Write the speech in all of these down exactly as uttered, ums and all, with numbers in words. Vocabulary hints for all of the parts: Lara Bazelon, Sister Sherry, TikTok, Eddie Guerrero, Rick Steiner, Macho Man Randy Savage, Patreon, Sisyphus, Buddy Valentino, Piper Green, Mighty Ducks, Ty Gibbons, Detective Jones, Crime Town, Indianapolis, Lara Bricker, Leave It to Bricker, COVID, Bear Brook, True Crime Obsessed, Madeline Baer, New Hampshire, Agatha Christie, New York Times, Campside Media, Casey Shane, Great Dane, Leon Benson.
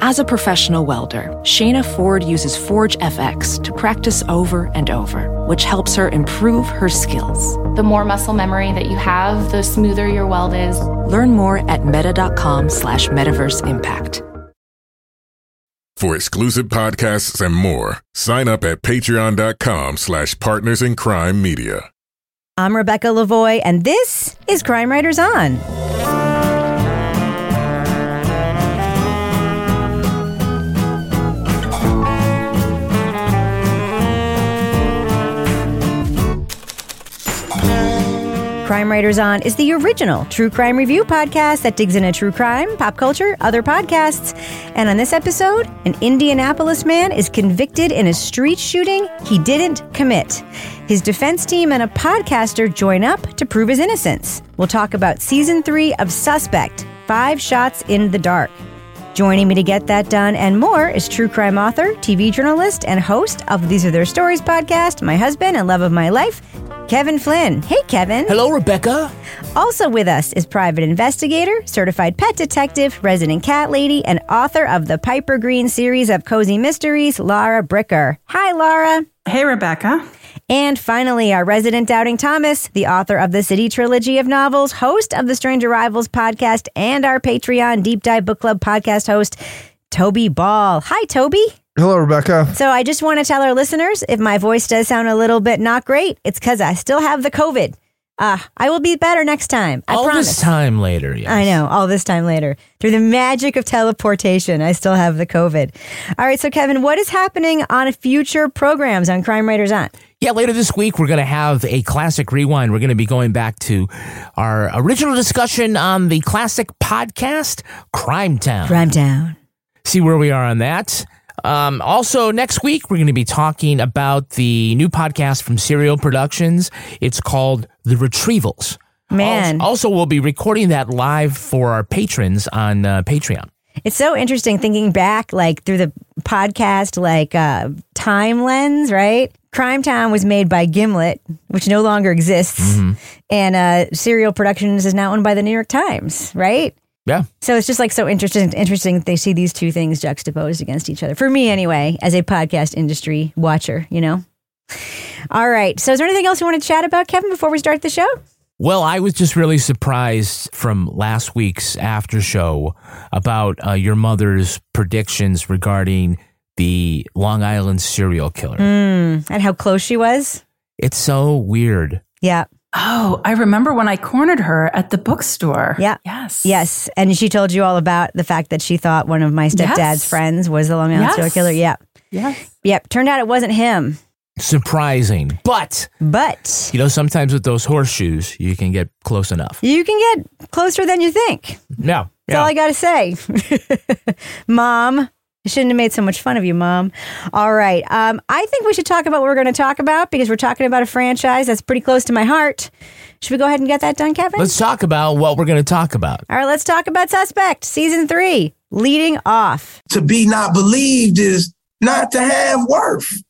As a professional welder, Shayna Ford uses Forge F X to practice over and over, which helps her improve her skills. The more muscle memory that you have, the smoother your weld is. Learn more at meta.com slash metaverse impact. For exclusive podcasts and more, sign up at patreon.com slash partners in crime media. I'm Rebecca Lavoie, and this is Crime Writers On. Crime Writers On is the original true crime review podcast that digs into true crime, pop culture, other podcasts. And on this episode, an Indianapolis man is convicted in a street shooting he didn't commit. His defense team and a podcaster join up to prove his innocence. We'll talk about season three of Suspect: Five Shots in the Dark. Joining me to get that done and more is true crime author, T V journalist, and host of These Are Their Stories podcast, my husband and love of my life, Kevin Flynn. Hey, Kevin. Hello, Rebecca. Also with us is private investigator, certified pet detective, resident cat lady, and author of the Piper Green series of cozy mysteries, Lara Bricker. Hi, Lara. Hey, Rebecca. And finally, our resident Doubting Thomas, the author of the City Trilogy of novels, host of the Strange Arrivals podcast, and our Patreon Deep Dive Book Club podcast host, Toby Ball. Hi, Toby. Hello, Rebecca. So I just want to tell our listeners, if my voice does sound a little bit not great, it's because I still have the COVID. Uh, I will be better next time. I all promise. This time later, yes. I know, all this time later. Through the magic of teleportation, I still have the COVID. All right, so Kevin, what is happening on future programs on Crime Writers On? Yeah, later this week, we're going to have a classic rewind. We're going to be going back to our original discussion on the classic podcast, Crime Town. Crime Town. See where we are on that. Um, also, next week, we're going to be talking about the new podcast from Serial Productions. It's called The Retrievals. Man. Also, we'll be recording that live for our patrons on uh, Patreon. It's so interesting thinking back, like, through the podcast, like, uh, time lens, right? Crime Town was made by Gimlet, which no longer exists. Mm-hmm. And uh, Serial Productions is now owned by the New York Times, right? Yeah. So it's just like so interesting. Interesting they see these two things juxtaposed against each other. For me, anyway, as a podcast industry watcher, you know. All right. So is there anything else you want to chat about, Kevin, before we start the show? Well, I was just really surprised from last week's after show about uh, your mother's predictions regarding the Long Island serial killer. Mm, and how close she was. It's so weird. Yeah. Oh, I remember when I cornered her at the bookstore. Yeah. Yes. Yes. And she told you all about the fact that she thought one of my stepdad's yes. friends was the Long Island yes. serial killer. Yeah. Yes. Yep. Turned out it wasn't him. Surprising. But. But. You know, sometimes with those horseshoes, you can get close enough. You can get closer than you think. No. That's yeah. all I got to say. Mom. I shouldn't have made so much fun of you, Mom. All right. Um, I think we should talk about what we're going to talk about because we're talking about a franchise that's pretty close to my heart. Should we go ahead and get that done, Kevin? Let's talk about what we're going to talk about. All right. Let's talk about Suspect, Season three, leading off. To be not believed is not to have worth.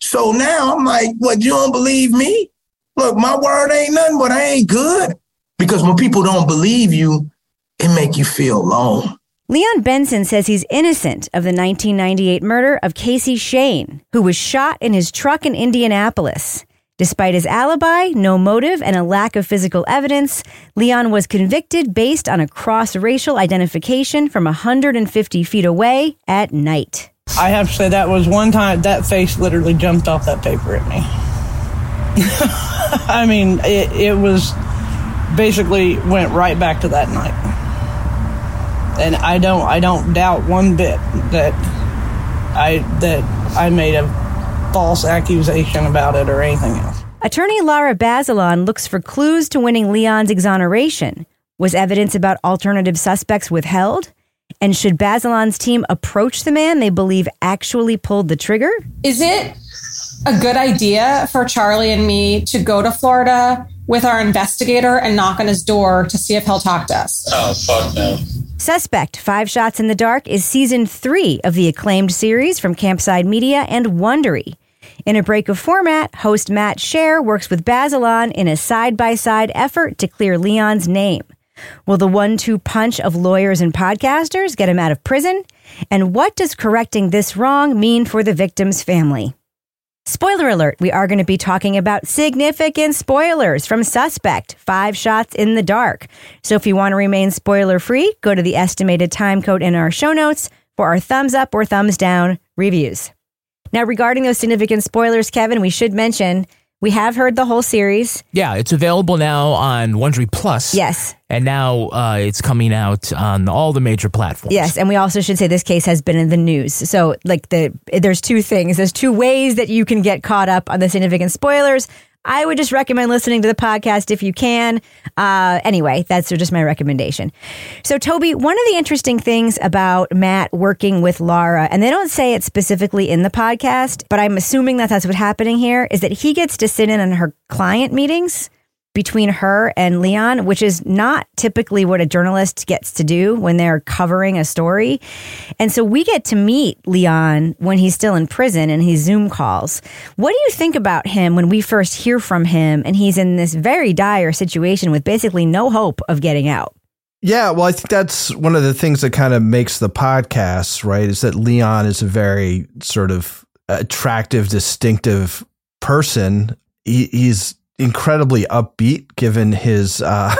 So now I'm like, what, you don't believe me? Look, my word ain't nothing, but I ain't good. Because when people don't believe you, it make you feel alone. Leon Benson says he's innocent of the nineteen ninety-eight murder of Casey Shane, who was shot in his truck in Indianapolis. Despite his alibi, no motive, and a lack of physical evidence, Leon was convicted based on a cross-racial identification from one hundred fifty feet away at night. I have to say that was one time that face literally jumped off that paper at me. I mean, it, it was basically went right back to that night. And I don't, I don't doubt one bit that I that I made a false accusation about it or anything else. Attorney Lara Bazelon looks for clues to winning Leon's exoneration. Was evidence about alternative suspects withheld? And should Bazelon's team approach the man they believe actually pulled the trigger? Is it a good idea for Charlie and me to go to Florida with our investigator and knock on his door to see if he'll talk to us? Oh, fuck no. Suspect: Five Shots in the Dark is season three of the acclaimed series from Campside Media and Wondery. In a break of format, host Matthew Shaer works with Bazelon in a side-by-side effort to clear Leon's name. Will the one two punch of lawyers and podcasters get him out of prison? And what does correcting this wrong mean for the victim's family? Spoiler alert, we are going to be talking about significant spoilers from Suspect: Five Shots in the Dark. So if you want to remain spoiler-free, go to the estimated time code in our show notes for our thumbs up or thumbs down reviews. Now, regarding those significant spoilers, Kevin, we should mention... we have heard the whole series. Yeah, it's available now on Wondery Plus. Yes. And now uh, it's coming out on all the major platforms. Yes, and we also should say this case has been in the news. So, like, the there's two things. There's two ways that you can get caught up on the significant spoilers. I would just recommend listening to the podcast if you can. Uh, anyway, that's just my recommendation. So, Toby, one of the interesting things about Matt working with Lara, and they don't say it specifically in the podcast, but I'm assuming that that's what's happening here, is that he gets to sit in on her client meetings between her and Leon, which is not typically what a journalist gets to do when they're covering a story. And so we get to meet Leon when he's still in prison and his Zoom calls. What do you think about him when we first hear from him and he's in this very dire situation with basically no hope of getting out? Yeah, well, I think that's one of the things that kind of makes the podcast, right, is that Leon is a very sort of attractive, distinctive person. He, he's incredibly upbeat given his uh,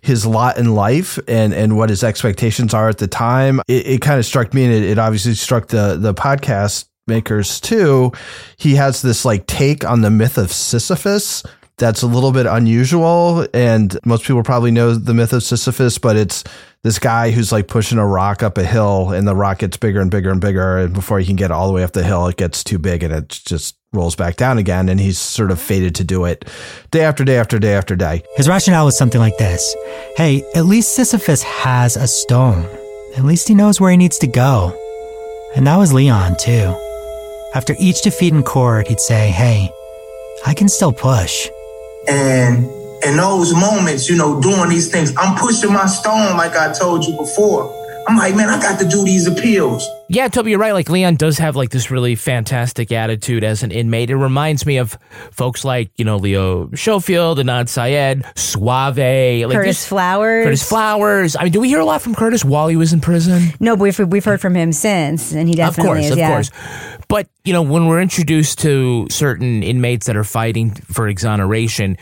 his lot in life and, and what his expectations are at the time. It, it kind of struck me, and it, it obviously struck the, the podcast makers too. He has this like take on the myth of Sisyphus that's a little bit unusual, and most people probably know the myth of Sisyphus, but it's this guy who's like pushing a rock up a hill, and the rock gets bigger and bigger and bigger, and before he can get all the way up the hill, it gets too big and it just rolls back down again, and he's sort of fated to do it day after day after day after day. His rationale was something like this. Hey, at least Sisyphus has a stone. At least he knows where he needs to go. And that was Leon, too. After each defeat in court, he'd say, hey, I can still push. And in those moments, you know, doing these things, I'm pushing my stone like I told you before. I'm like, man, I got to do these appeals. Yeah, Toby, you're right. Like, Leon does have, like, this really fantastic attitude as an inmate. It reminds me of folks like, you know, Leo Schofield, Adnan Syed, Suave. Like Curtis this, Flowers. Curtis Flowers. I mean, do we hear a lot from Curtis while he was in prison? No, but we've, we've heard from him since, and he definitely is. Of course, of yeah. course. But, you know, when we're introduced to certain inmates that are fighting for exoneration,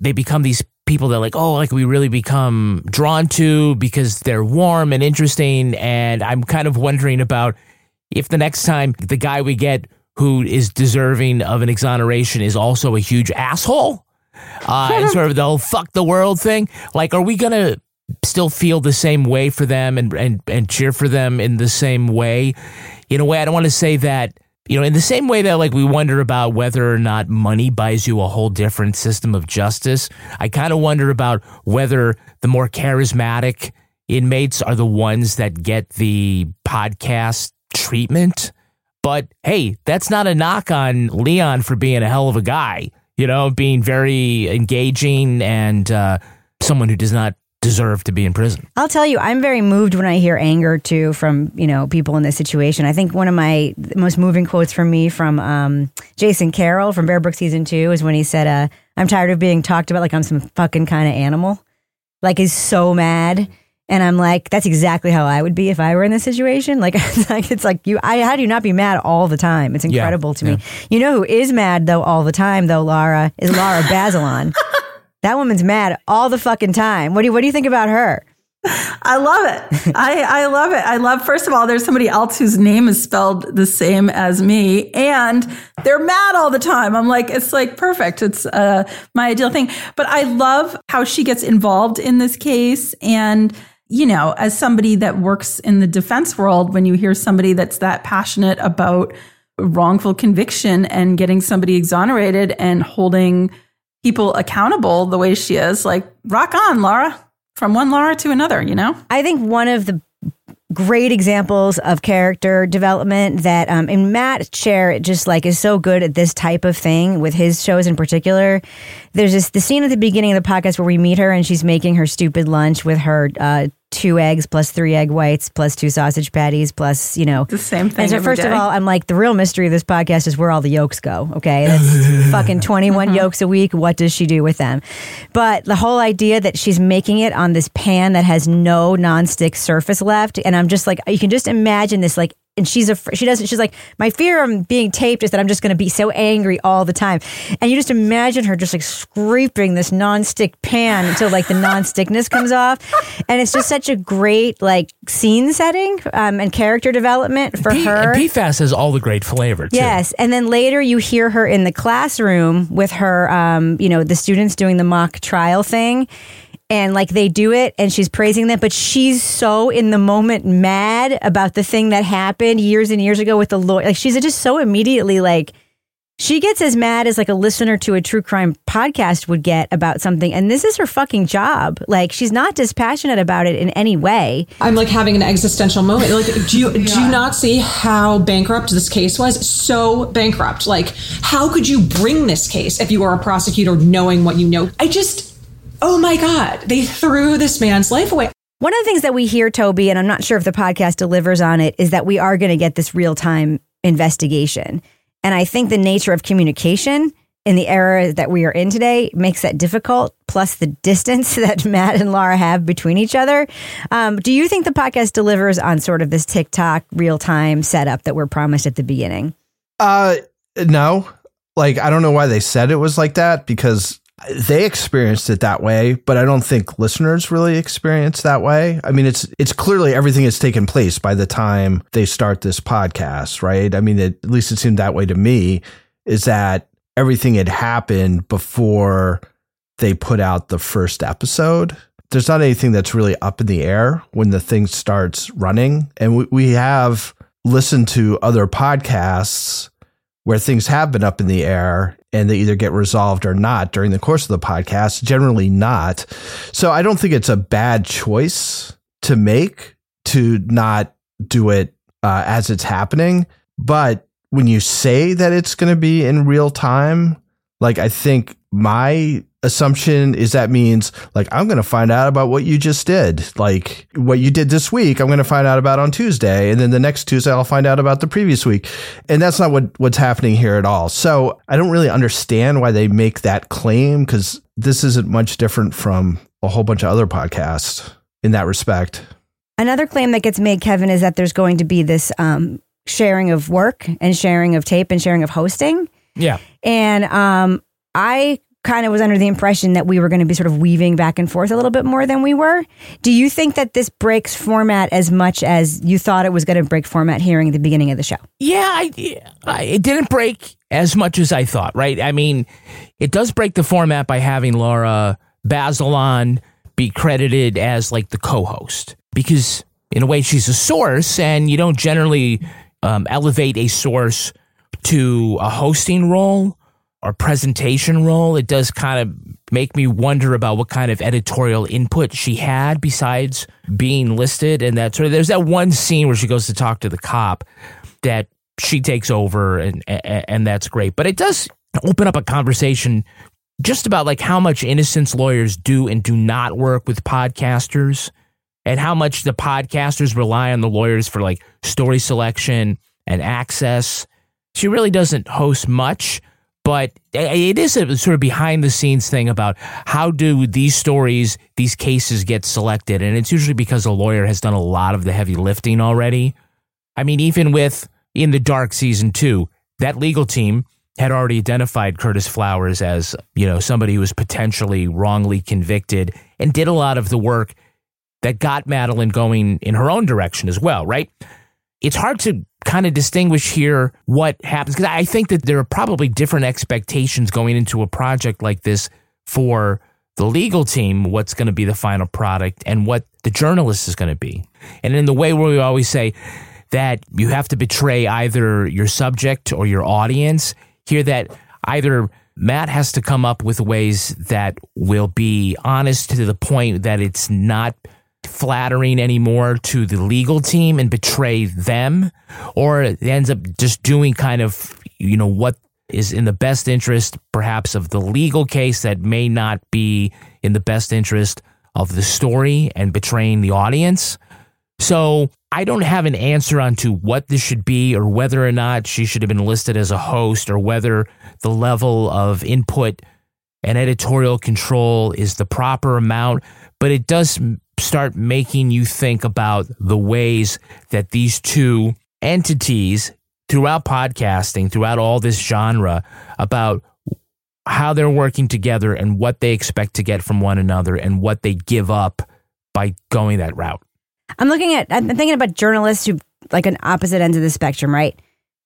they become these people that like, oh, like we really become drawn to because they're warm and interesting. And I'm kind of wondering about if the next time the guy we get who is deserving of an exoneration is also a huge asshole uh, and sort of the whole fuck the world thing. Like, are we going to still feel the same way for them and, and, and cheer for them in the same way? In a way, I don't want to say that, you know, in the same way that, like, we wonder about whether or not money buys you a whole different system of justice, I kind of wonder about whether the more charismatic inmates are the ones that get the podcast treatment. But, hey, that's not a knock on Leon for being a hell of a guy, you know, being very engaging and uh, someone who does not deserve to be in prison. I'll tell you, I'm very moved when I hear anger, too, from, you know, people in this situation. I think one of my most moving quotes from me from um, Jason Carroll from Bear Brook Season two is when he said, uh, I'm tired of being talked about like I'm some fucking kind of animal. Like, he's so mad. And I'm like, that's exactly how I would be if I were in this situation. Like, it's like, you, I, how do you not be mad all the time? It's incredible yeah, to me. Yeah. You know who is mad, though, all the time, though, Lara, is Lara Bazelon. That woman's mad all the fucking time. What do you, what do you think about her? I love it. I, I love it. I love, first of all, there's somebody else whose name is spelled the same as me, and they're mad all the time. I'm like, it's like perfect. It's uh, my ideal thing. But I love how she gets involved in this case. And, you know, as somebody that works in the defense world, when you hear somebody that's that passionate about wrongful conviction and getting somebody exonerated and holding people accountable the way she is, like, rock on, Lara, from one Lara to another, you know? I think one of the great examples of character development that, um, and Matt Shaer just like is so good at this type of thing with his shows in particular. There's this the scene at the beginning of the podcast where we meet her and she's making her stupid lunch with her uh, two eggs plus three egg whites plus two sausage patties plus, you know. The same thing. And so first day. of all, I'm like, the real mystery of this podcast is where all the yolks go, okay? That's fucking twenty-one mm-hmm. yolks a week. What does she do with them? But the whole idea that she's making it on this pan that has no nonstick surface left, and I'm just like, you can just imagine this like, and she's a she doesn't she's like, my fear of being taped is that I'm just going to be so angry all the time. And you just imagine her just like scraping this nonstick pan until like the nonstickness comes off. And it's just such a great like scene setting um, and character development for P- her. And P FAS has all the great flavor too. Yes, and then later you hear her in the classroom with her, um, you know, the students doing the mock trial thing. And like they do it and she's praising them, but she's so in the moment mad about the thing that happened years and years ago with the lawyer. Like she's just so immediately like, she gets as mad as like a listener to a true crime podcast would get about something. And this is her fucking job. Like she's not dispassionate about it in any way. I'm like having an existential moment. Like, do you, yeah. do you not see how bankrupt this case was? So bankrupt. Like how could you bring this case if you are a prosecutor knowing what you know? I just... Oh my God, they threw this man's life away. One of the things that we hear, Toby, and I'm not sure if the podcast delivers on it, is that we are going to get this real-time investigation. And I think the nature of communication in the era that we are in today makes that difficult, plus the distance that Matt and Lara have between each other. Um, do you think the podcast delivers on sort of this TikTok real-time setup that we're promised at the beginning? Uh, no. Like, I don't know why they said it was like that, because... they experienced it that way, but I don't think listeners really experience that way. I mean, it's it's clearly everything has taken place by the time they start this podcast, right? I mean, it, at least it seemed that way to me, is that everything had happened before they put out the first episode. There's not anything that's really up in the air when the thing starts running. And we, we have listened to other podcasts where things have been up in the air and they either get resolved or not during the course of the podcast, generally not. So I don't think it's a bad choice to make to not do it uh, as it's happening. But when you say that it's going to be in real time, like I think my assumption is that means like, I'm going to find out about what you just did. Like what you did this week, I'm going to find out about on Tuesday. And then the next Tuesday, I'll find out about the previous week. And that's not what, what's happening here at all. So I don't really understand why they make that claim, because this isn't much different from a whole bunch of other podcasts in that respect. Another claim that gets made, Kevin, is that there's going to be this um, sharing of work and sharing of tape and sharing of hosting. Yeah. And um, I... kind of was under the impression that we were going to be sort of weaving back and forth a little bit more than we were. Do you think that this breaks format as much as you thought it was going to break format hearing at the beginning of the show? Yeah, I, I, it didn't break as much as I thought, right? I mean, it does break the format by having Lara Bazelon be credited as like the co-host, because in a way she's a source and you don't generally um, elevate a source to a hosting role or presentation role. It does kind of make me wonder about what kind of editorial input she had besides being listed. And that sort of, there's that one scene where she goes to talk to the cop that she takes over, and, and, and that's great. But it does open up a conversation just about like how much innocence lawyers do and do not work with podcasters, and how much the podcasters rely on the lawyers for like story selection and access. She really doesn't host much. But it is a sort of behind the scenes thing about how do these stories, these cases get selected. And it's usually because a lawyer has done a lot of the heavy lifting already. I mean, even with In the Dark season two, that legal team had already identified Curtis Flowers as, you know, somebody who was potentially wrongly convicted, and did a lot of the work that got Madeline going in her own direction as well. Right. It's hard to kind of distinguish here what happens, because I think that there are probably different expectations going into a project like this for the legal team, what's going to be the final product and what the journalist is going to be. And in the way where we always say that you have to betray either your subject or your audience, here that either Matt has to come up with ways that will be honest to the point that it's not flattering anymore to the legal team and betray them, or it ends up just doing kind of, you know, what is in the best interest perhaps of the legal case that may not be in the best interest of the story and betraying the audience. So I don't have an answer on to what this should be or whether or not she should have been listed as a host or whether the level of input and editorial control is the proper amount, but it does start making you think about the ways that these two entities throughout podcasting, throughout all this genre, about how they're working together and what they expect to get from one another and what they give up by going that route. I'm looking at, I'm thinking about journalists who, like, an opposite ends of the spectrum, right?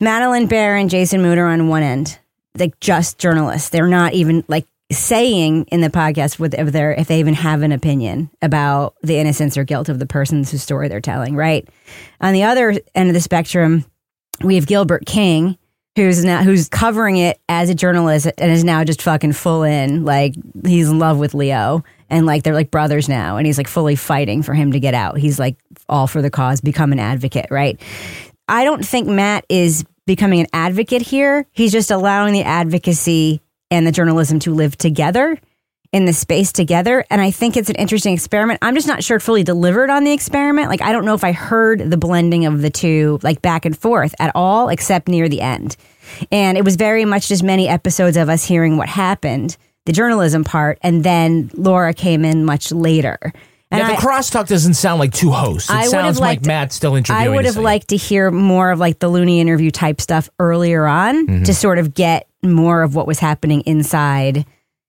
Madeline Baer and Jason Mood are on one end, like just journalists. They're not even like saying in the podcast with if, they're, if they even have an opinion about the innocence or guilt of the person's whose story they're telling, right? On the other end of the spectrum, we have Gilbert King, who's now who's covering it as a journalist and is now just fucking full in, like he's in love with Leo and like they're like brothers now, and he's like fully fighting for him to get out. He's like all for the cause, become an advocate, right? I don't think Matt is becoming an advocate here. He's just allowing the advocacy and the journalism to live together in the space together. And I think it's an interesting experiment. I'm just not sure it fully delivered on the experiment. Like, I don't know if I heard the blending of the two, like back and forth at all, except near the end. And it was very much just many episodes of us hearing what happened, the journalism part, and then Laura came in much later. And yeah, the I, crosstalk doesn't sound like two hosts. It I sounds like liked, Matt still interviewing. I would have liked to hear more of like the Looney interview type stuff earlier on mm-hmm. to sort of get more of what was happening inside.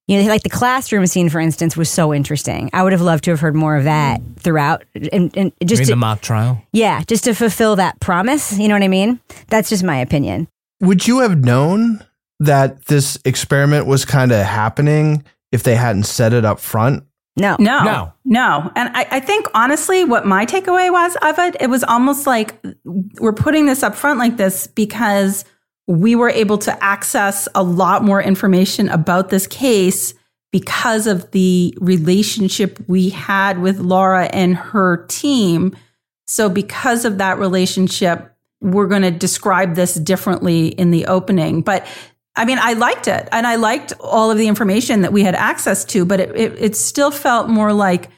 You know, like the classroom scene, for instance, was so interesting. I would have loved to have heard more of that throughout. And, and just you mean to, the mock trial? Yeah, just to fulfill that promise. You know what I mean? That's just my opinion. Would you have known that this experiment was kind of happening if they hadn't set it up front? No. No. No. No. And I, I think, honestly, what my takeaway was of it, it was almost like we're putting this up front like this because we were able to access a lot more information about this case because of the relationship we had with Lara and her team. So because of that relationship, we're going to describe this differently in the opening. But I mean, I liked it and I liked all of the information that we had access to, but it, it, it still felt more like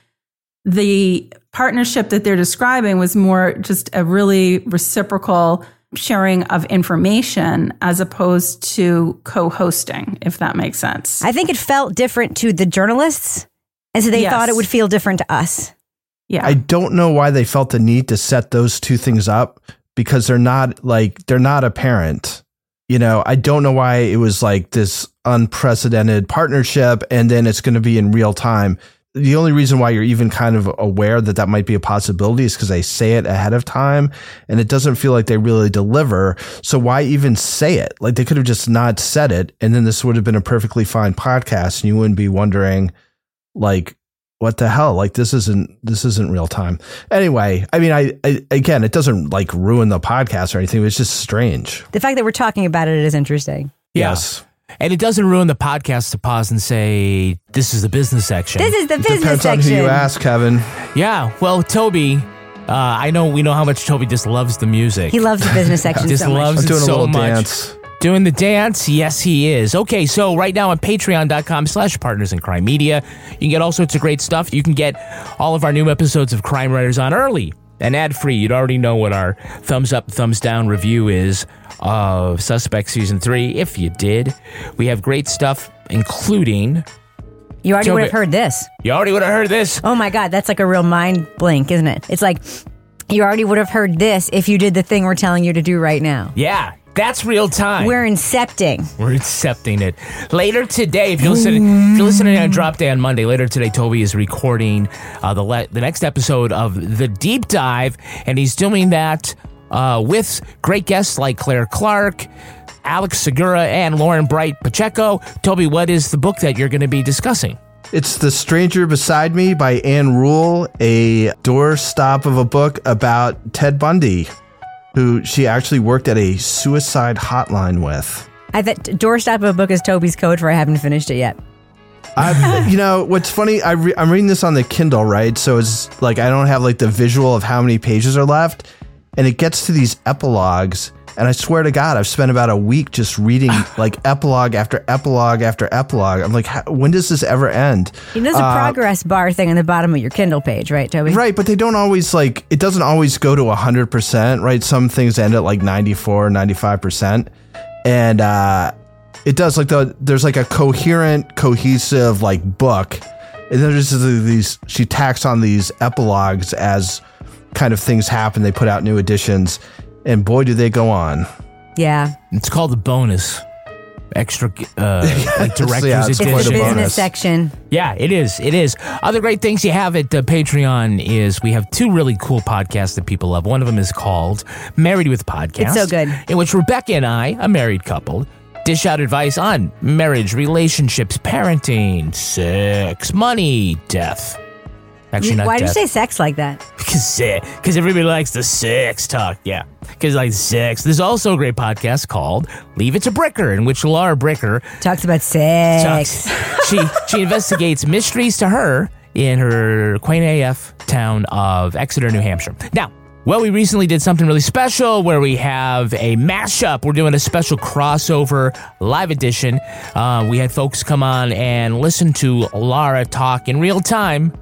the partnership that they're describing was more just a really reciprocal sharing of information as opposed to co-hosting, if that makes sense. I think it felt different to the journalists, and so they yes. thought it would feel different to us. Yeah, I don't know why they felt the need to set those two things up, because they're not like they're not apparent. You know, I don't know why it was like this unprecedented partnership, and then it's going to be in real time. The only reason why you're even kind of aware that that might be a possibility is because they say it ahead of time and it doesn't feel like they really deliver. So why even say it? Like, they could have just not said it, and then this would have been a perfectly fine podcast and you wouldn't be wondering like, what the hell? Like, this isn't, this isn't real time. Anyway, I mean, I, I again, it doesn't like ruin the podcast or anything. It's just strange. The fact that we're talking about it is interesting. Yeah. Yes. And it doesn't ruin the podcast to pause and say, this is the business section. This is the business Depends section. Depends on who you ask, Kevin. Yeah. Well, Toby, uh, I know we know how much Toby just loves the music. He loves the business section just so loves much. I'm doing it so a little much. Dance. Doing the dance? Yes, he is. Okay, so right now on patreon.com slash partners in crime media, you can get all sorts of great stuff. You can get all of our new episodes of Crime Writers On early and ad-free. You'd already know what our thumbs up, thumbs down review is of Suspect Season three, if you did. We have great stuff, including... You already Toby. would have heard this. You already would have heard this. Oh my God, that's like a real mind blink, isn't it? It's like, you already would have heard this if you did the thing we're telling you to do right now. Yeah, that's real time. We're incepting. We're incepting it. Later today, if you're listening, if you're listening on Drop Day on Monday, later today, Toby is recording uh, the le- the next episode of The Deep Dive, and he's doing that uh, with great guests like Claire Clark, Alex Segura, and Lauren Bright Pacheco. Toby, what is the book that you're going to be discussing? It's The Stranger Beside Me by Anne Rule, a doorstop of a book about Ted Bundy, who she actually worked at a suicide hotline with. I bet doorstop of a book is Toby's code for I haven't finished it yet. I, you know, what's funny, I re- I'm reading this on the Kindle, right? So it's like I don't have like the visual of how many pages are left. And it gets to these epilogues. And I swear to God, I've spent about a week just reading like epilogue after epilogue after epilogue. I'm like, how, when does this ever end? You know, there's uh, a progress bar thing on the bottom of your Kindle page, right, Toby? Right, but they don't always like, it doesn't always go to one hundred percent, right? Some things end at like ninety-four, ninety-five percent. And uh, it does, like, the there's like a coherent, cohesive like book. And then there's these, she tacks on these epilogues as kind of things happen. They put out new editions. And boy, do they go on. Yeah. It's called the bonus. Extra uh, like director's yeah, it's edition. It's a business section. Yeah, it is. It is. Other great things you have at uh, Patreon is we have two really cool podcasts that people love. One of them is called Married with Podcasts. It's so good. In which Rebecca and I, a married couple, dish out advice on marriage, relationships, parenting, sex, money, death. Actually, not Why death. do you say sex like that? Because because everybody likes the sex talk. Yeah, because like sex. There's also a great podcast called Leave It to Bricker, in which Lara Bricker talks about sex. Talks, she she investigates mysteries to her in her quaint A F town of Exeter, New Hampshire. Now, well, we recently did something really special where we have a mashup. We're doing a special crossover live edition. Uh, we had folks come on and listen to Lara talk in real time.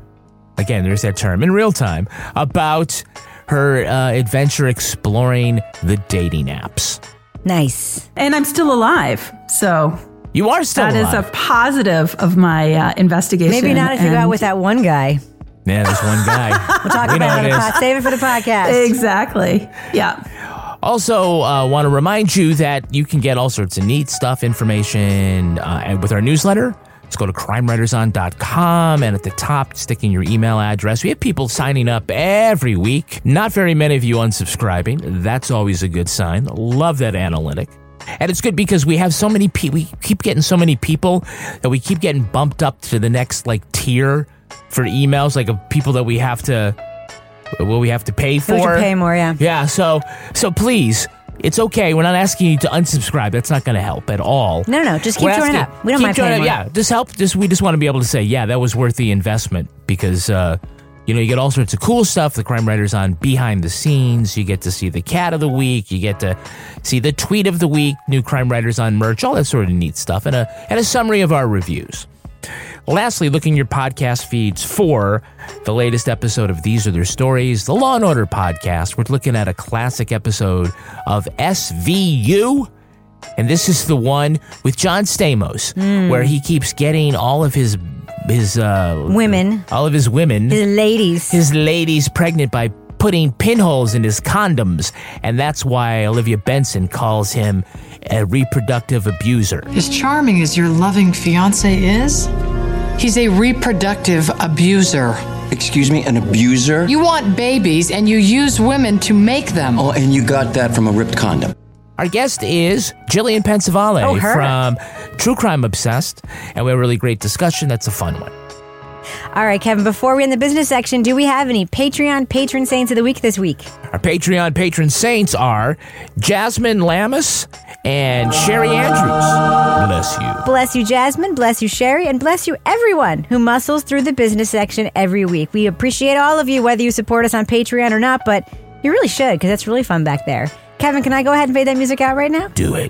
Again, there's that term, in real time, about her uh, adventure exploring the dating apps. Nice. And I'm still alive, so... You are still that alive. That is a positive of my uh, investigation. Maybe not if you got with that one guy. Yeah, there's one guy. We'll talk we about it. Po- save it for the podcast. Exactly. Yeah. Also, I uh, want to remind you that you can get all sorts of neat stuff, information uh, with our newsletter. Just go to crime writers on dot com, and at the top, sticking your email address. We have people signing up every week. Not very many of you unsubscribing. That's always a good sign. Love that analytic. And it's good because we have so many pe- we keep getting so many people that we keep getting bumped up to the next like tier for emails, like of people that we have to well, we have to pay for. We have to pay more, yeah. Yeah, so so please. It's okay. We're not asking you to unsubscribe. That's not going to help at all. No, no, no. Just keep We're joining asking, up. We don't keep mind joining up. Yeah, just help. Just we just want to be able to say, yeah, that was worth the investment because uh, you know you get all sorts of cool stuff. The Crime Writers On behind the scenes. You get to see the cat of the week. You get to see the tweet of the week. New Crime Writers On merch. All that sort of neat stuff, and a and a summary of our reviews. Lastly, look in your podcast feeds for the latest episode of These Are Their Stories, the Law and Order podcast. We're looking at a classic episode of S V U, and this is the one with John Stamos, mm. where he keeps getting all of his his uh, women, all of his women, his ladies, his ladies pregnant by putting pinholes in his condoms, and that's why Olivia Benson calls him a reproductive abuser. As charming as your loving fiance is, he's a reproductive abuser. Excuse me, an abuser? You want babies and you use women to make them. Oh, and you got that from a ripped condom. Our guest is Jillian Pensavale oh, from True Crime Obsessed, and we have a really great discussion. That's a fun one. All right, Kevin, before we end the business section, do we have any Patreon patron saints of the week this week? Our Patreon patron saints are Jasmine Lamas and Sherry Andrews. Bless you. Bless you, Jasmine. Bless you, Sherry. And bless you, everyone who muscles through the business section every week. We appreciate all of you, whether you support us on Patreon or not, but you really should because it's really fun back there. Kevin, can I go ahead and fade that music out right now? Do it.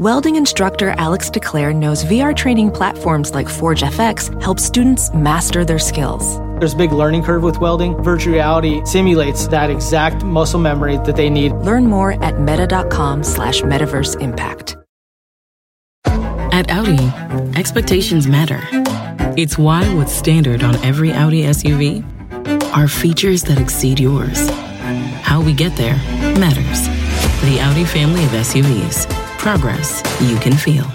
Welding instructor Alex DeClaire knows V R training platforms like Forge F X help students master their skills. There's a big learning curve with welding. Virtual reality simulates that exact muscle memory that they need. Learn more at meta.com slash metaverse impact. At Audi, expectations matter. It's why what's standard on every Audi S U V are features that exceed yours. How we get there matters. The Audi family of S U Vs. Progress you can feel.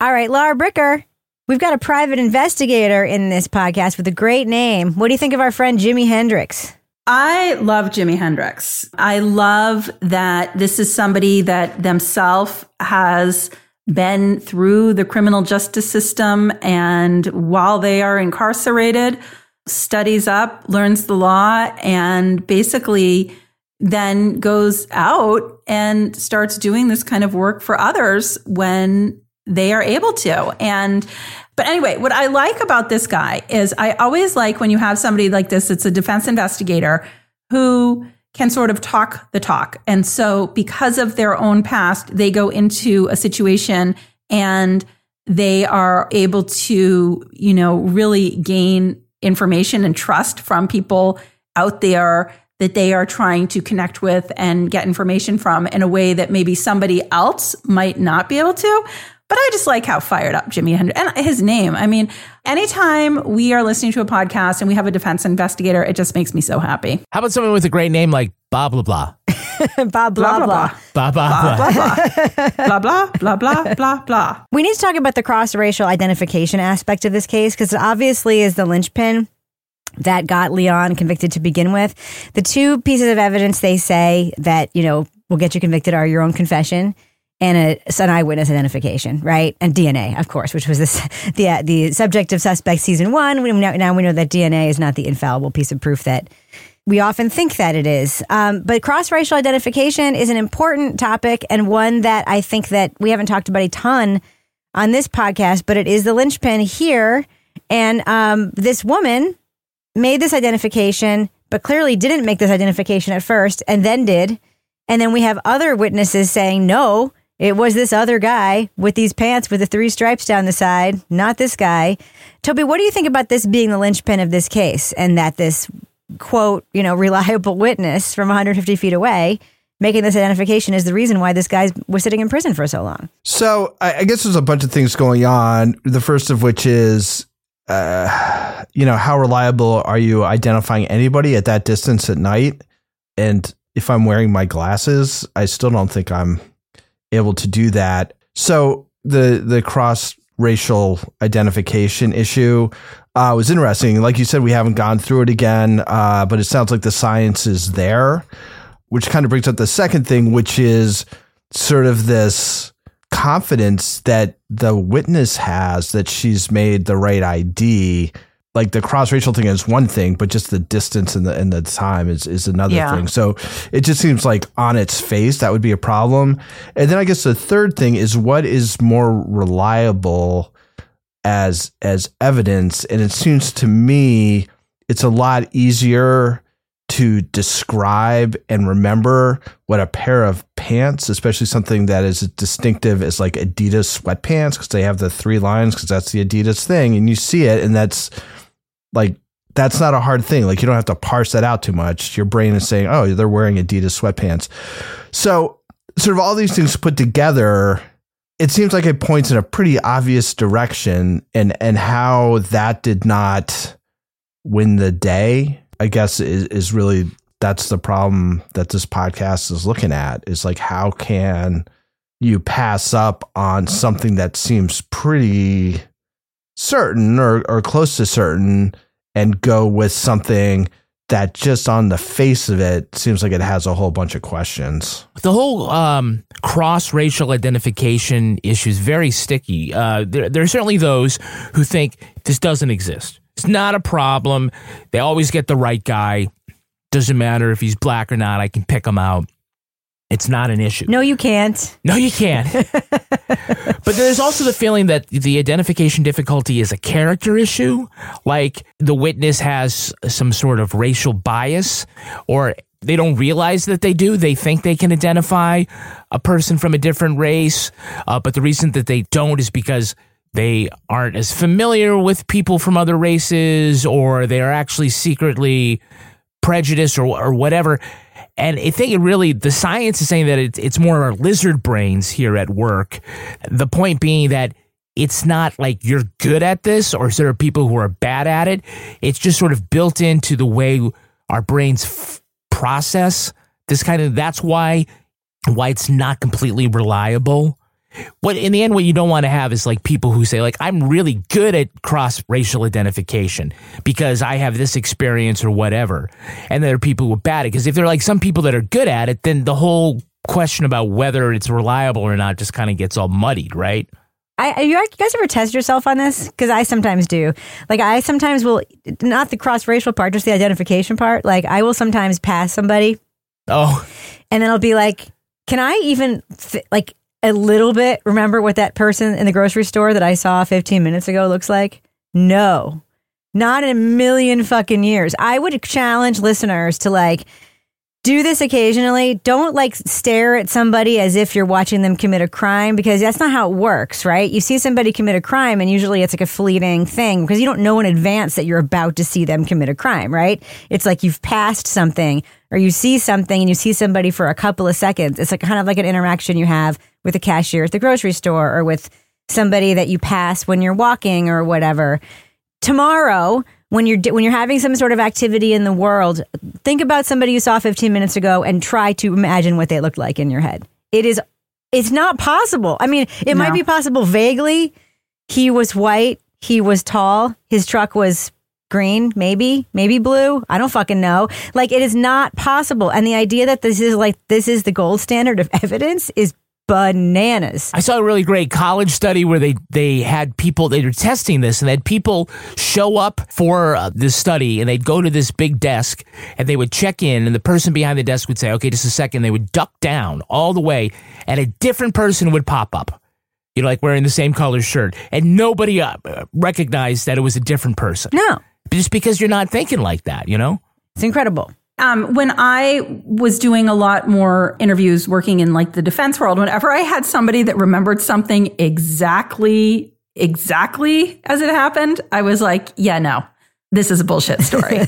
All right, Lara Bricker, we've got a private investigator in this podcast with a great name. What do you think of our friend Jimmy Hendrix? I love Jimmy Hendrix. I love that this is somebody that themselves has been through the criminal justice system, and while they are incarcerated, studies up, learns the law, and basically then goes out and starts doing this kind of work for others when they are able to. And, but anyway, what I like about this guy is I always like when you have somebody like this, it's a defense investigator who can sort of talk the talk. And so because of their own past, they go into a situation and they are able to, you know, really gain information and trust from people out there that they are trying to connect with and get information from in a way that maybe somebody else might not be able to. But I just like how fired up Jimmy Hendrix and his name. I mean, anytime we are listening to a podcast and we have a defense investigator, it just makes me so happy. How about someone with a great name like blah, blah, blah? blah, blah, blah, blah. Blah, blah, blah. Blah, blah, blah, blah, blah, blah. We need to talk about the cross-racial identification aspect of this case, because it obviously is the linchpin that got Leon convicted to begin with. The two pieces of evidence they say that, you know, will get you convicted are your own confession and a, an eyewitness identification, right? And D N A, of course, which was this, the the subject of Suspect Season one. We, now, now we know that D N A is not the infallible piece of proof that we often think that it is. Um, but cross-racial identification is an important topic, and one that I think that we haven't talked about a ton on this podcast, but it is the linchpin here. And um, this woman made this identification, but clearly didn't make this identification at first, and then did. And then we have other witnesses saying, no, it was this other guy with these pants with the three stripes down the side, not this guy. Toby, what do you think about this being the linchpin of this case, and that this, quote, you know, reliable witness from one hundred fifty feet away making this identification is the reason why this guy was sitting in prison for so long? So I guess there's a bunch of things going on, the first of which is, uh, you know, how reliable are you identifying anybody at that distance at night? And if I'm wearing my glasses, I still don't think I'm able to do that. So the the cross-racial identification issue uh, was interesting. Like you said, we haven't gone through it again, uh, but it sounds like the science is there, which kind of brings up the second thing, which is sort of this confidence that the witness has that she's made the right I D. Like the cross-racial thing is one thing, but just the distance and the and the time is, is another yeah. thing. So it just seems like on its face, that would be a problem. And then I guess the third thing is what is more reliable as as evidence. And it seems to me it's a lot easier to describe and remember what a pair of pants, especially something that is as distinctive as like Adidas sweatpants, because they have the three lines, because that's the Adidas thing. And you see it, and that's like, that's not a hard thing. Like, you don't have to parse that out too much. Your brain is saying, oh, they're wearing Adidas sweatpants. So sort of all these things put together, it seems like it points in a pretty obvious direction, and, and how that did not win the day, I guess, is, is really, that's the problem that this podcast is looking at, is like, how can you pass up on something that seems pretty certain or, or close to certain, and go with something that just on the face of it seems like it has a whole bunch of questions. The whole um, cross-racial identification issue is very sticky. Uh, there, there are certainly those who think this doesn't exist. It's not a problem. They always get the right guy. Doesn't matter if he's black or not. I can pick him out. It's not an issue. No, you can't. No, you can't. But there's also the feeling that the identification difficulty is a character issue, like the witness has some sort of racial bias, or they don't realize that they do. They think they can identify a person from a different race, uh, but the reason that they don't is because they aren't as familiar with people from other races, or they are actually secretly prejudiced, or, or whatever. And I think it really, the science is saying that it, it's more our lizard brains here at work. The point being that it's not like you're good at this, or there are people who are bad at it. It's just sort of built into the way our brains f- process this kind of, that's why, why it's not completely reliable. What in the end, what you don't want to have is like people who say like, I'm really good at cross racial identification because I have this experience or whatever. And there are people who are bad at it. Because if they're like some people that are good at it, then the whole question about whether it's reliable or not just kind of gets all muddied, right? I, are you, you guys ever test yourself on this? Because I sometimes do. Like, I sometimes will, not the cross-racial part, just the identification part. Like, I will sometimes pass somebody. Oh. And then I'll be like, can I even, th- like, a little bit remember what that person in the grocery store that I saw fifteen minutes ago looks like? No. Not in a million fucking years. I would challenge listeners to, like, do this occasionally. Don't like stare at somebody as if you're watching them commit a crime, because that's not how it works, right? You see somebody commit a crime and usually it's like a fleeting thing because you don't know in advance that you're about to see them commit a crime, right? It's like you've passed something or you see something and you see somebody for a couple of seconds. It's like kind of like an interaction you have with a cashier at the grocery store or with somebody that you pass when you're walking or whatever. Tomorrow, When you're when you're having some sort of activity in the world, think about somebody you saw fifteen minutes ago and try to imagine what they looked like in your head. It is, it's not possible. I mean, it no. might be possible vaguely. He was white. He was tall. His truck was green, maybe, maybe blue. I don't fucking know. Like, it is not possible. And the idea that this is like, this is the gold standard of evidence is bananas. I saw a really great college study where they, they had people, they were testing this, and they had people show up for uh, this study, and they'd go to this big desk, and they would check in, and the person behind the desk would say, okay, just a second. They would duck down all the way, and a different person would pop up, you know, like wearing the same color shirt, and nobody uh, recognized that it was a different person. No. Just because you're not thinking like that, you know? It's incredible. Um, when I was doing a lot more interviews working in like the defense world, whenever I had somebody that remembered something exactly, exactly as it happened, I was like, yeah, no, this is a bullshit story.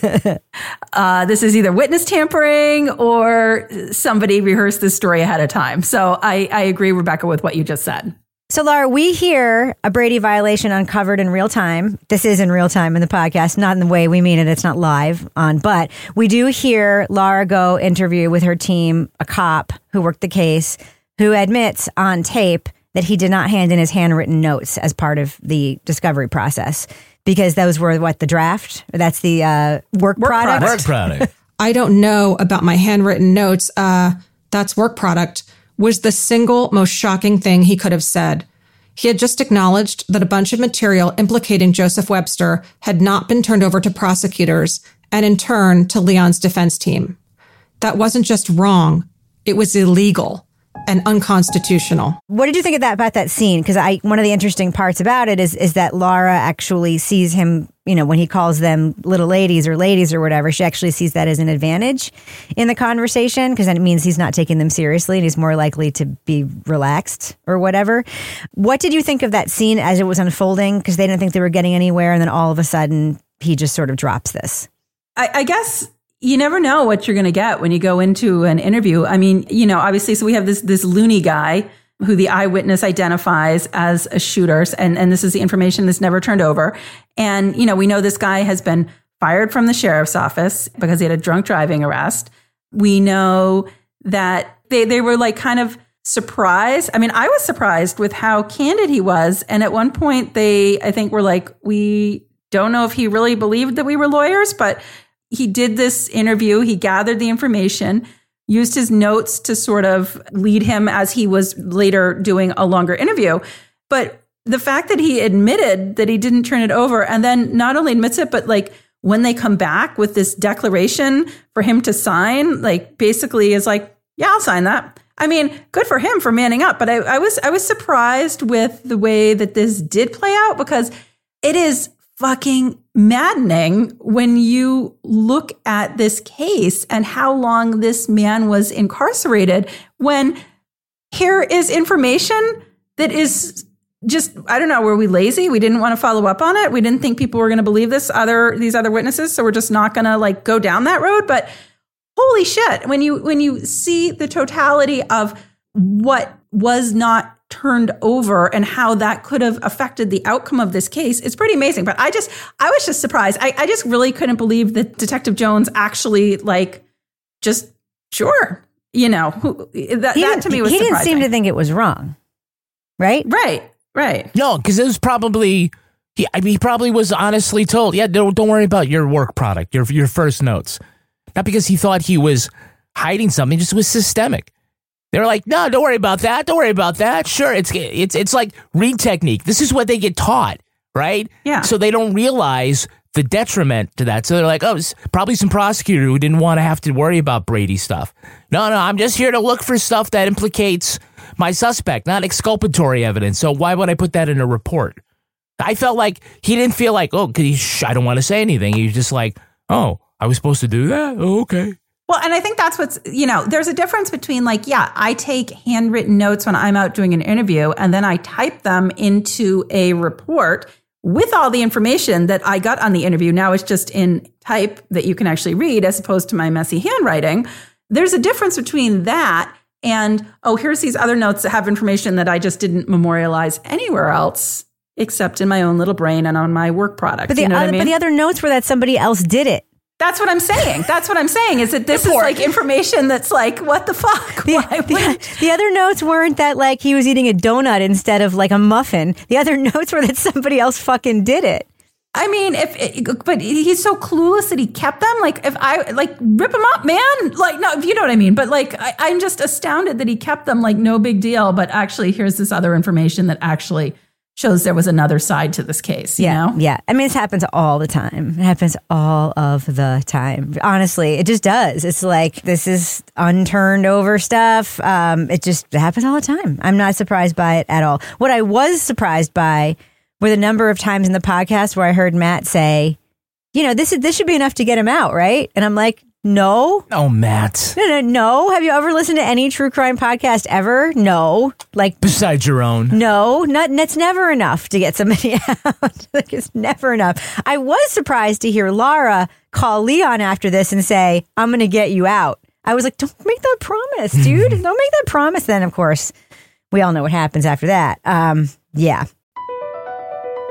uh, this is either witness tampering or somebody rehearsed this story ahead of time. So I, I agree, Rebecca, with what you just said. So, Lara, we hear a Brady violation uncovered in real time. This is in real time in the podcast, not in the way we mean it. It's not live on. But we do hear Lara go interview with her team, a cop who worked the case, who admits on tape that he did not hand in his handwritten notes as part of the discovery process because those were, what, the draft? That's the uh, work, work product? Work product. I don't know about my handwritten notes. Uh, that's work product. Was the single most shocking thing he could have said. He had just acknowledged that a bunch of material implicating Joseph Webster had not been turned over to prosecutors and in turn to Leon's defense team. That wasn't just wrong. It was illegal and unconstitutional. What did you think of that about that scene? Because I one of the interesting parts about it is, is that Lara actually sees him, you know, when he calls them little ladies or ladies or whatever, she actually sees that as an advantage in the conversation because then it means he's not taking them seriously and he's more likely to be relaxed or whatever. What did you think of that scene as it was unfolding? Because they didn't think they were getting anywhere. And then all of a sudden he just sort of drops this. I, I guess you never know what you're going to get when you go into an interview. I mean, you know, obviously, so we have this this loony guy who the eyewitness identifies as a shooter. And, and this is the information that's never turned over. And, you know, we know this guy has been fired from the sheriff's office because he had a drunk driving arrest. We know that they, they were like kind of surprised. I mean, I was surprised with how candid he was. And at one point they, I think, were like, we don't know if he really believed that we were lawyers, but he did this interview. He gathered the information, used his notes to sort of lead him as he was later doing a longer interview. But the fact that he admitted that he didn't turn it over and then not only admits it, but like when they come back with this declaration for him to sign, like basically is like, yeah, I'll sign that. I mean, good for him for manning up. But I, I was I was surprised with the way that this did play out because it is fucking maddening when you look at this case and how long this man was incarcerated when here is information that is just, I don't know, were we lazy? We didn't want to follow up on it. We didn't think people were going to believe this other, these other witnesses. So we're just not going to like go down that road. But holy shit, when you, when you see the totality of what was not turned over and how that could have affected the outcome of this case, it's pretty amazing. But I just, I was just surprised. I, I just really couldn't believe that Detective Jones actually like just, sure, you know, who, that, that to me was surprising. He didn't seem to think it was wrong. right? Right, right. No, because it was probably, he, I mean, he probably was honestly told, yeah, don't, don't worry about your work product, your your first notes. Not because he thought he was hiding something, just was systemic. They were like, no, don't worry about that. Don't worry about that. Sure, it's it's it's like read technique. This is what they get taught, right? Yeah. So they don't realize the detriment to that. So they're like, oh, it's probably some prosecutor who didn't want to have to worry about Brady stuff. No, no, I'm just here to look for stuff that implicates my suspect, not exculpatory evidence. So why would I put that in a report? I felt like he didn't feel like, oh, cause he sh- I don't want to say anything. He was just like, oh, I was supposed to do that? Oh, okay. Well, and I think that's what's, you know, there's a difference between like, yeah, I take handwritten notes when I'm out doing an interview and then I type them into a report with all the information that I got on the interview. Now it's just in type that you can actually read as opposed to my messy handwriting. There's a difference between that and, oh, here's these other notes that have information that I just didn't memorialize anywhere else except in my own little brain and on my work product. But the, you know other, what I mean? But the other notes were that somebody else did it. That's what I'm saying. That's what I'm saying is that this Report. is like information that's like, what the fuck? The, Why the, would... the other notes weren't that like he was eating a donut instead of like a muffin. The other notes were that somebody else fucking did it. I mean, if it, but he's so clueless that he kept them. Like if I like rip him up, man, like, no, if you know what I mean. But like, I, I'm just astounded that he kept them like no big deal. But actually, here's this other information that actually shows there was another side to this case, you yeah, know? Yeah, I mean, this happens all the time. It happens all of the time. Honestly, it just does. It's like, this is unturned over stuff. Um, it just it happens all the time. I'm not surprised by it at all. What I was surprised by were the number of times in the podcast where I heard Matt say, you know, this is this should be enough to get him out, right? And I'm like, no. Oh, Matt. No, no, no. Have you ever listened to any true crime podcast ever? No. Like besides your own. No, not, that's never enough to get somebody out. Like it's never enough. I was surprised to hear Lara call Leon after this and say, I'm going to get you out. I was like, don't make that promise, dude. Don't make that promise. Then, of course, we all know what happens after that. Um, yeah.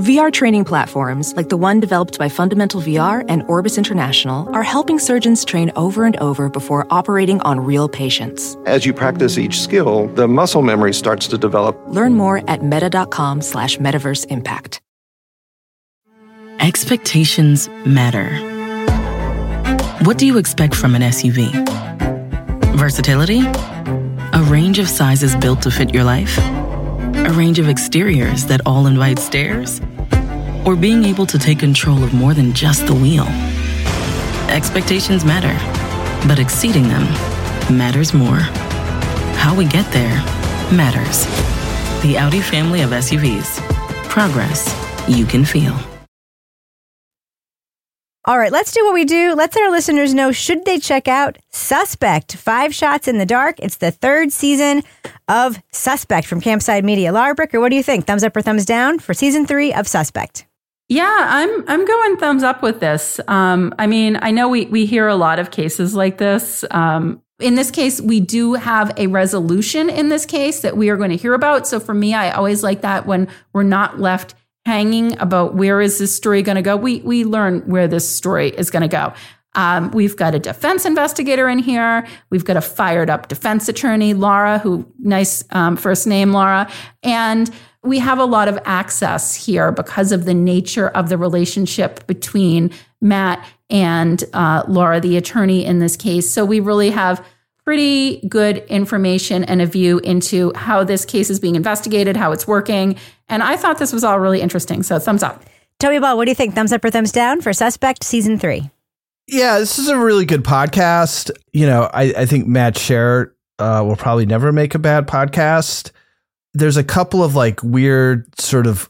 V R training platforms like the one developed by Fundamental V R and Orbis International are helping surgeons train over and over before operating on real patients. As you practice each skill, the muscle memory starts to develop. Learn more at meta.com slash metaverse impact. Expectations matter. What do you expect from an S U V? Versatility? A range of sizes built to fit your life? A range of exteriors that all invite stares, or being able to take control of more than just the wheel. Expectations matter, but exceeding them matters more. How we get there matters. The Audi family of S U Vs. Progress you can feel. All right, let's do what we do. Let's let our listeners know, should they check out Suspect? Five Shots in the Dark. It's the third season of Suspect from Campside Media. Lara Bricker, what do you think? Thumbs up or thumbs down for season three of Suspect? Yeah, I'm I'm going thumbs up with this. Um, I mean, I know we we hear a lot of cases like this. Um, in this case, we do have a resolution in this case that we are going to hear about. So for me, I always like that when we're not left hanging about where is this story going to go. We we learn where this story is going to go. Um, we've got a defense investigator in here. We've got a fired up defense attorney, Lara, who nice um, first name, Lara. And we have a lot of access here because of the nature of the relationship between Matt and uh, Lara, the attorney in this case. So we really have pretty good information and a view into how this case is being investigated, how it's working. And I thought this was all really interesting. So thumbs up. Toby Ball, what do you think? Thumbs up or thumbs down for Suspect season three? Yeah, this is a really good podcast. You know, I, I think Matt Shaer uh, will probably never make a bad podcast. There's a couple of like weird sort of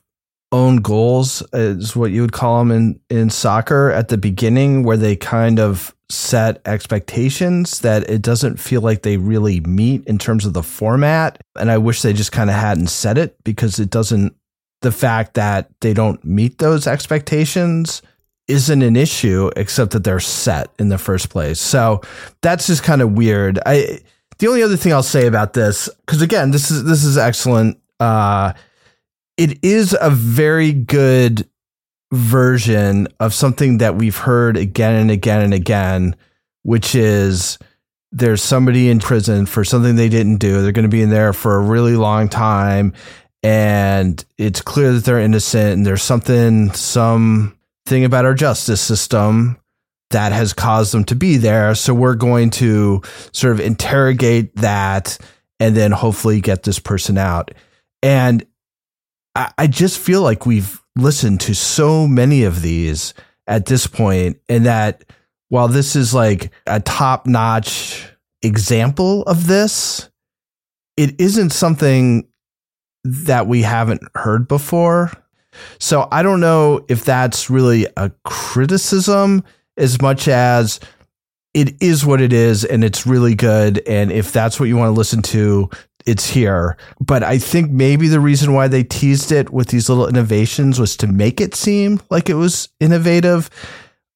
own goals is what you would call them in, in soccer at the beginning, where they kind of set expectations that it doesn't feel like they really meet in terms of the format. And I wish they just kind of hadn't said it, because it doesn't, the fact that they don't meet those expectations isn't an issue, except that they're set in the first place. So that's just kind of weird. I, the only other thing I'll say about this, because again, this is, this is excellent. Uh, it is a very good version of something that we've heard again and again and again, which is there's somebody in prison for something they didn't do. They're going to be in there for a really long time, and it's clear that they're innocent, and there's something, some thing about our justice system that has caused them to be there. So we're going to sort of interrogate that and then hopefully get this person out. And I, I just feel like we've listen to so many of these at this point, and that while this is like a top-notch example of this, it isn't something that we haven't heard before. So I don't know if that's really a criticism as much as it is what it is, and it's really good. And if that's what you want to listen to, it's here. But I think maybe the reason why they teased it with these little innovations was to make it seem like it was innovative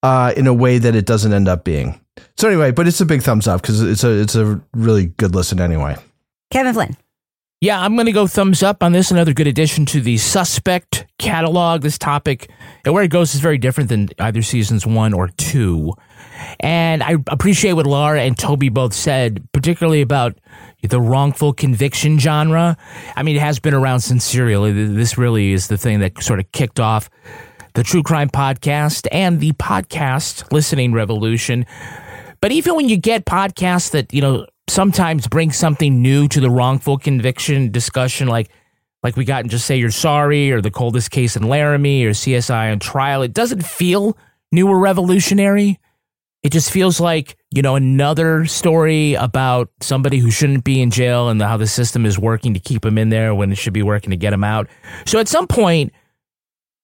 uh, in a way that it doesn't end up being. So anyway, but it's a big thumbs up, because it's a it's a really good listen anyway. Kevin Flynn. Yeah, I'm going to go thumbs up on this. Another good addition to the Suspect catalog. This topic and where it goes is very different than either seasons one or two. And I appreciate what Lara and Toby both said, particularly about the wrongful conviction genre. I mean, it has been around since Serial. This really is the thing that sort of kicked off the true crime podcast and the podcast listening revolution. But even when you get podcasts that, you know, sometimes bring something new to the wrongful conviction discussion, like like we got in Just Say You're Sorry, or The Coldest Case in Laramie, or C S I on Trial, it doesn't feel new or revolutionary. It just feels like, you know, another story about somebody who shouldn't be in jail and how the system is working to keep him in there when it should be working to get him out. So at some point,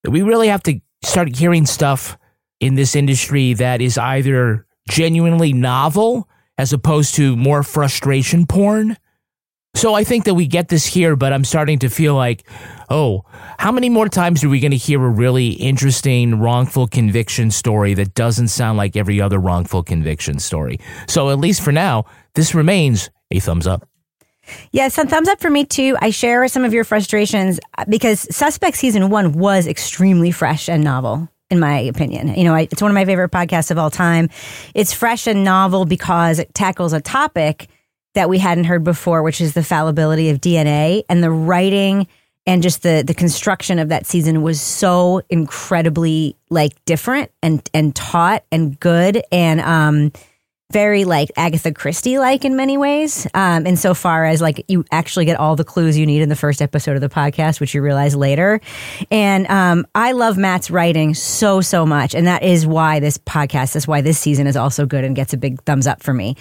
we really have to start hearing stuff in this industry that is either genuinely novel as opposed to more frustration porn. So I think that we get this here, but I'm starting to feel like, oh, how many more times are we going to hear a really interesting wrongful conviction story that doesn't sound like every other wrongful conviction story? So at least for now, this remains a thumbs up. Yeah, some thumbs up for me too. I share some of your frustrations, because Suspect season one was extremely fresh and novel, in my opinion. You know, I, it's one of my favorite podcasts of all time. It's fresh and novel because it tackles a topic that we hadn't heard before, which is the fallibility of D N A. And the writing and just the the construction of that season was so incredibly like different and and taut and good and um very like Agatha Christie like in many ways. Um, insofar as like you actually get all the clues you need in the first episode of the podcast, which you realize later. And um, I love Matt's writing so so much, and that is why this podcast, that's why this season is also good and gets a big thumbs up for me.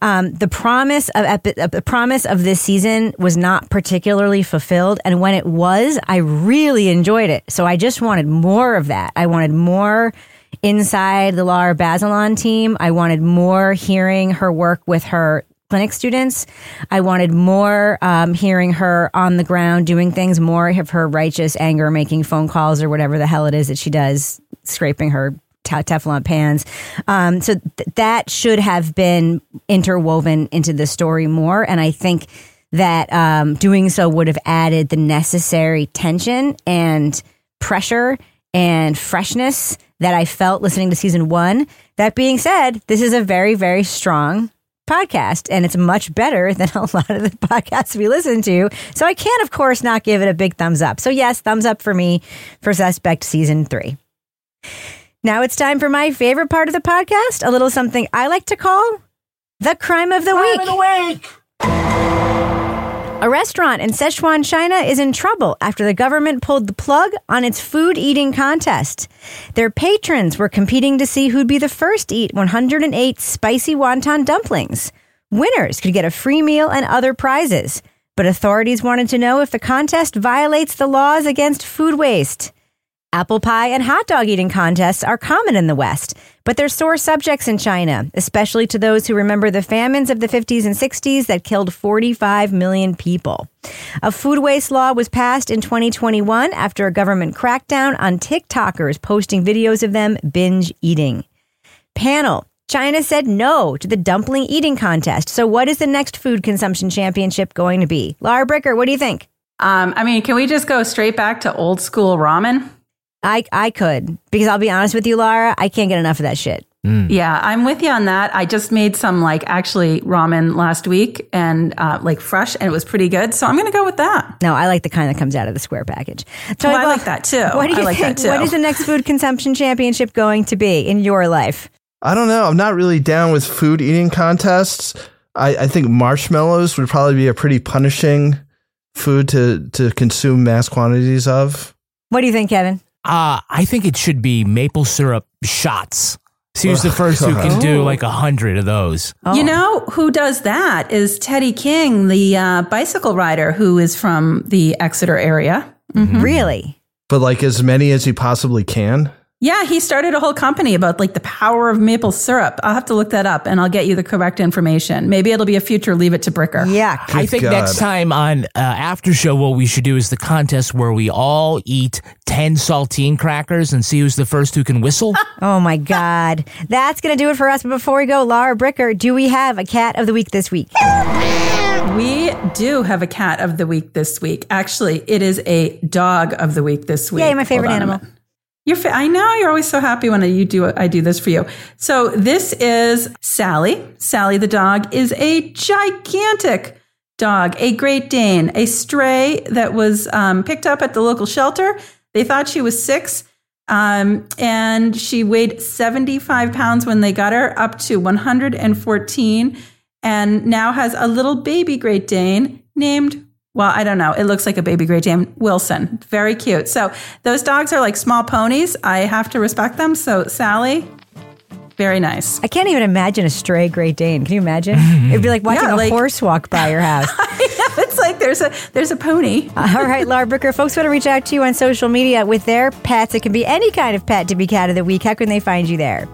Um, the promise of epi- the promise of this season was not particularly fulfilled, and when it was, I really enjoyed it. So I just wanted more of that. I wanted more inside the Lara Bazelon team. I wanted more hearing her work with her clinic students. I wanted more um, hearing her on the ground doing things, more of her righteous anger, making phone calls or whatever the hell it is that she does, scraping her t- Teflon pans. Um, so th- that should have been interwoven into the story more. And I think that um, doing so would have added the necessary tension and pressure and freshness that I felt listening to season one. That being said, this is a very, very strong podcast, and it's much better than a lot of the podcasts we listen to. So I can't, of course, not give it a big thumbs up. So yes, thumbs up for me for Suspect season three. Now it's time for my favorite part of the podcast, a little something I like to call the crime of the crime week. Of the week. A restaurant in Sichuan, China is in trouble after the government pulled the plug on its food eating contest. Their patrons were competing to see who'd be the first to eat one hundred eight spicy wonton dumplings. Winners could get a free meal and other prizes, but authorities wanted to know if the contest violates the laws against food waste. Apple pie and hot dog eating contests are common in the West, but they're sore subjects in China, especially to those who remember the famines of the fifties and sixties that killed forty-five million people. A food waste law was passed in twenty twenty-one after a government crackdown on TikTokers posting videos of them binge eating. Panel. China said no to the dumpling eating contest. So what is the next food consumption championship going to be? Lara Bricker, what do you think? Um, I mean, can we just go straight back to old school ramen? I I could, because I'll be honest with you, Lara, I can't get enough of that shit. Mm. Yeah, I'm with you on that. I just made some like actually ramen last week and uh, like fresh, and it was pretty good. So I'm going to go with that. No, I like the kind that comes out of the square package. So well, I, I like that too. What do you I like think? That too. What is the next food consumption championship going to be in your life? I don't know. I'm not really down with food eating contests. I, I think marshmallows would probably be a pretty punishing food to, to consume mass quantities of. What do you think, Kevin? Uh, I think it should be maple syrup shots. See who's oh, the first God. who can do like a hundred of those. Oh. You know who does that is Teddy King, the uh, bicycle rider who is from the Exeter area. Mm-hmm. Really? But like as many as he possibly can? Yeah, he started a whole company about like the power of maple syrup. I'll have to look that up and I'll get you the correct information. Maybe it'll be a future Leave It to Bricker. Yeah. Good I think God. next time on uh, After Show, what we should do is the contest where we all eat ten saltine crackers and see who's the first who can whistle. Oh, my God. That's going to do it for us. But before we go, Lara Bricker, do we have a cat of the week this week? We do have a cat of the week this week. Actually, it is a dog of the week this week. Yay, my favorite animal. You're fa- I know you're always so happy when you do. I do this for you. So this is Sally. Sally the dog is a gigantic dog, a Great Dane, a stray that was um, picked up at the local shelter. They thought she was six, um, and she weighed seventy-five pounds when they got her, up to one hundred fourteen, and now has a little baby Great Dane named. Well, I don't know. It looks like a baby Great Dane. Wilson. Very cute. So those dogs are like small ponies. I have to respect them. So Sally, very nice. I can't even imagine a stray Great Dane. Can you imagine? It'd be like watching yeah, like, a horse walk by your house. I know. It's like there's a there's a pony. All right, Lara Bricker. Folks want to reach out to you on social media with their pets. It can be any kind of pet to be cat of the week. How can they find you there?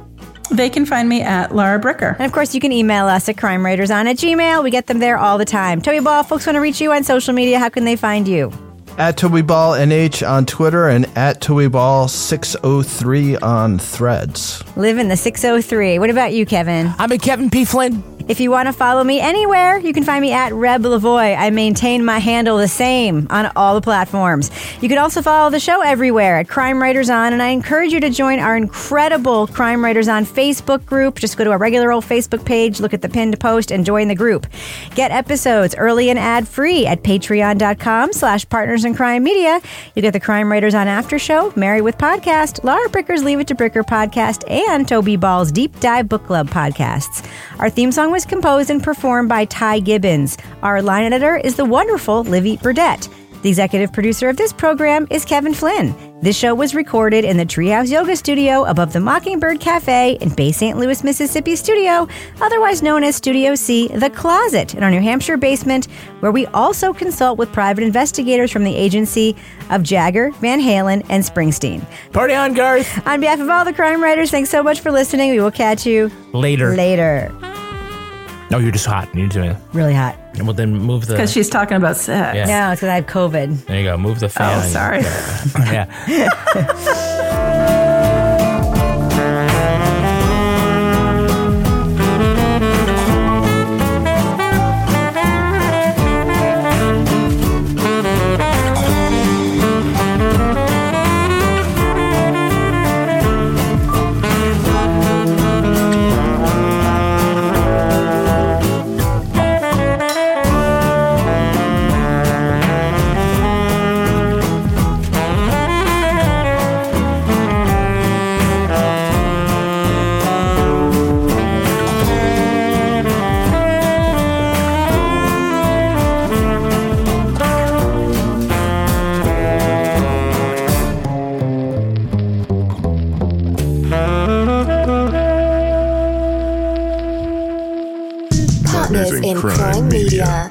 They can find me at Lara Bricker. And, of course, you can email us at crime writers on at gmail. We get them there all the time. Toby Ball, folks want to reach you on social media. How can they find you? At Toby Ball N H on Twitter and at Toby Ball six oh three on Threads. Live in the six oh three. What about you, Kevin? I'm at Kevin P. Flynn. If you want to follow me anywhere, you can find me at Reb Lavoie. I maintain my handle the same on all the platforms. You can also follow the show everywhere at Crime Writers On, and I encourage you to join our incredible Crime Writers On Facebook group. Just go to our regular old Facebook page, look at the pinned post, and join the group. Get episodes early and ad-free at patreon.com slash partners in crime media. You get the Crime Writers On After Show, Married with Podcast, Lara Bricker's Leave It to Bricker podcast, and Toby Ball's Deep Dive Book Club podcasts. Our theme song was was composed and performed by Ty Gibbons. Our line editor is the wonderful Livy Burdett. The executive producer of this program is Kevin Flynn. This show was recorded in the Treehouse Yoga Studio above the Mockingbird Cafe in Bay Saint Louis, Mississippi studio, otherwise known as Studio C, The Closet, in our New Hampshire basement, where we also consult with private investigators from the agency of Jagger, Van Halen, and Springsteen. Party on, Garth! On behalf of all the crime writers, thanks so much for listening. We will catch you later. Later. No, you're just hot. You're doing it. Really hot. Well, then move the... Because she's talking about sex. Yeah. No, it's because I have COVID. There you go. Move the fan. Oh, sorry. Yeah. Crime Media.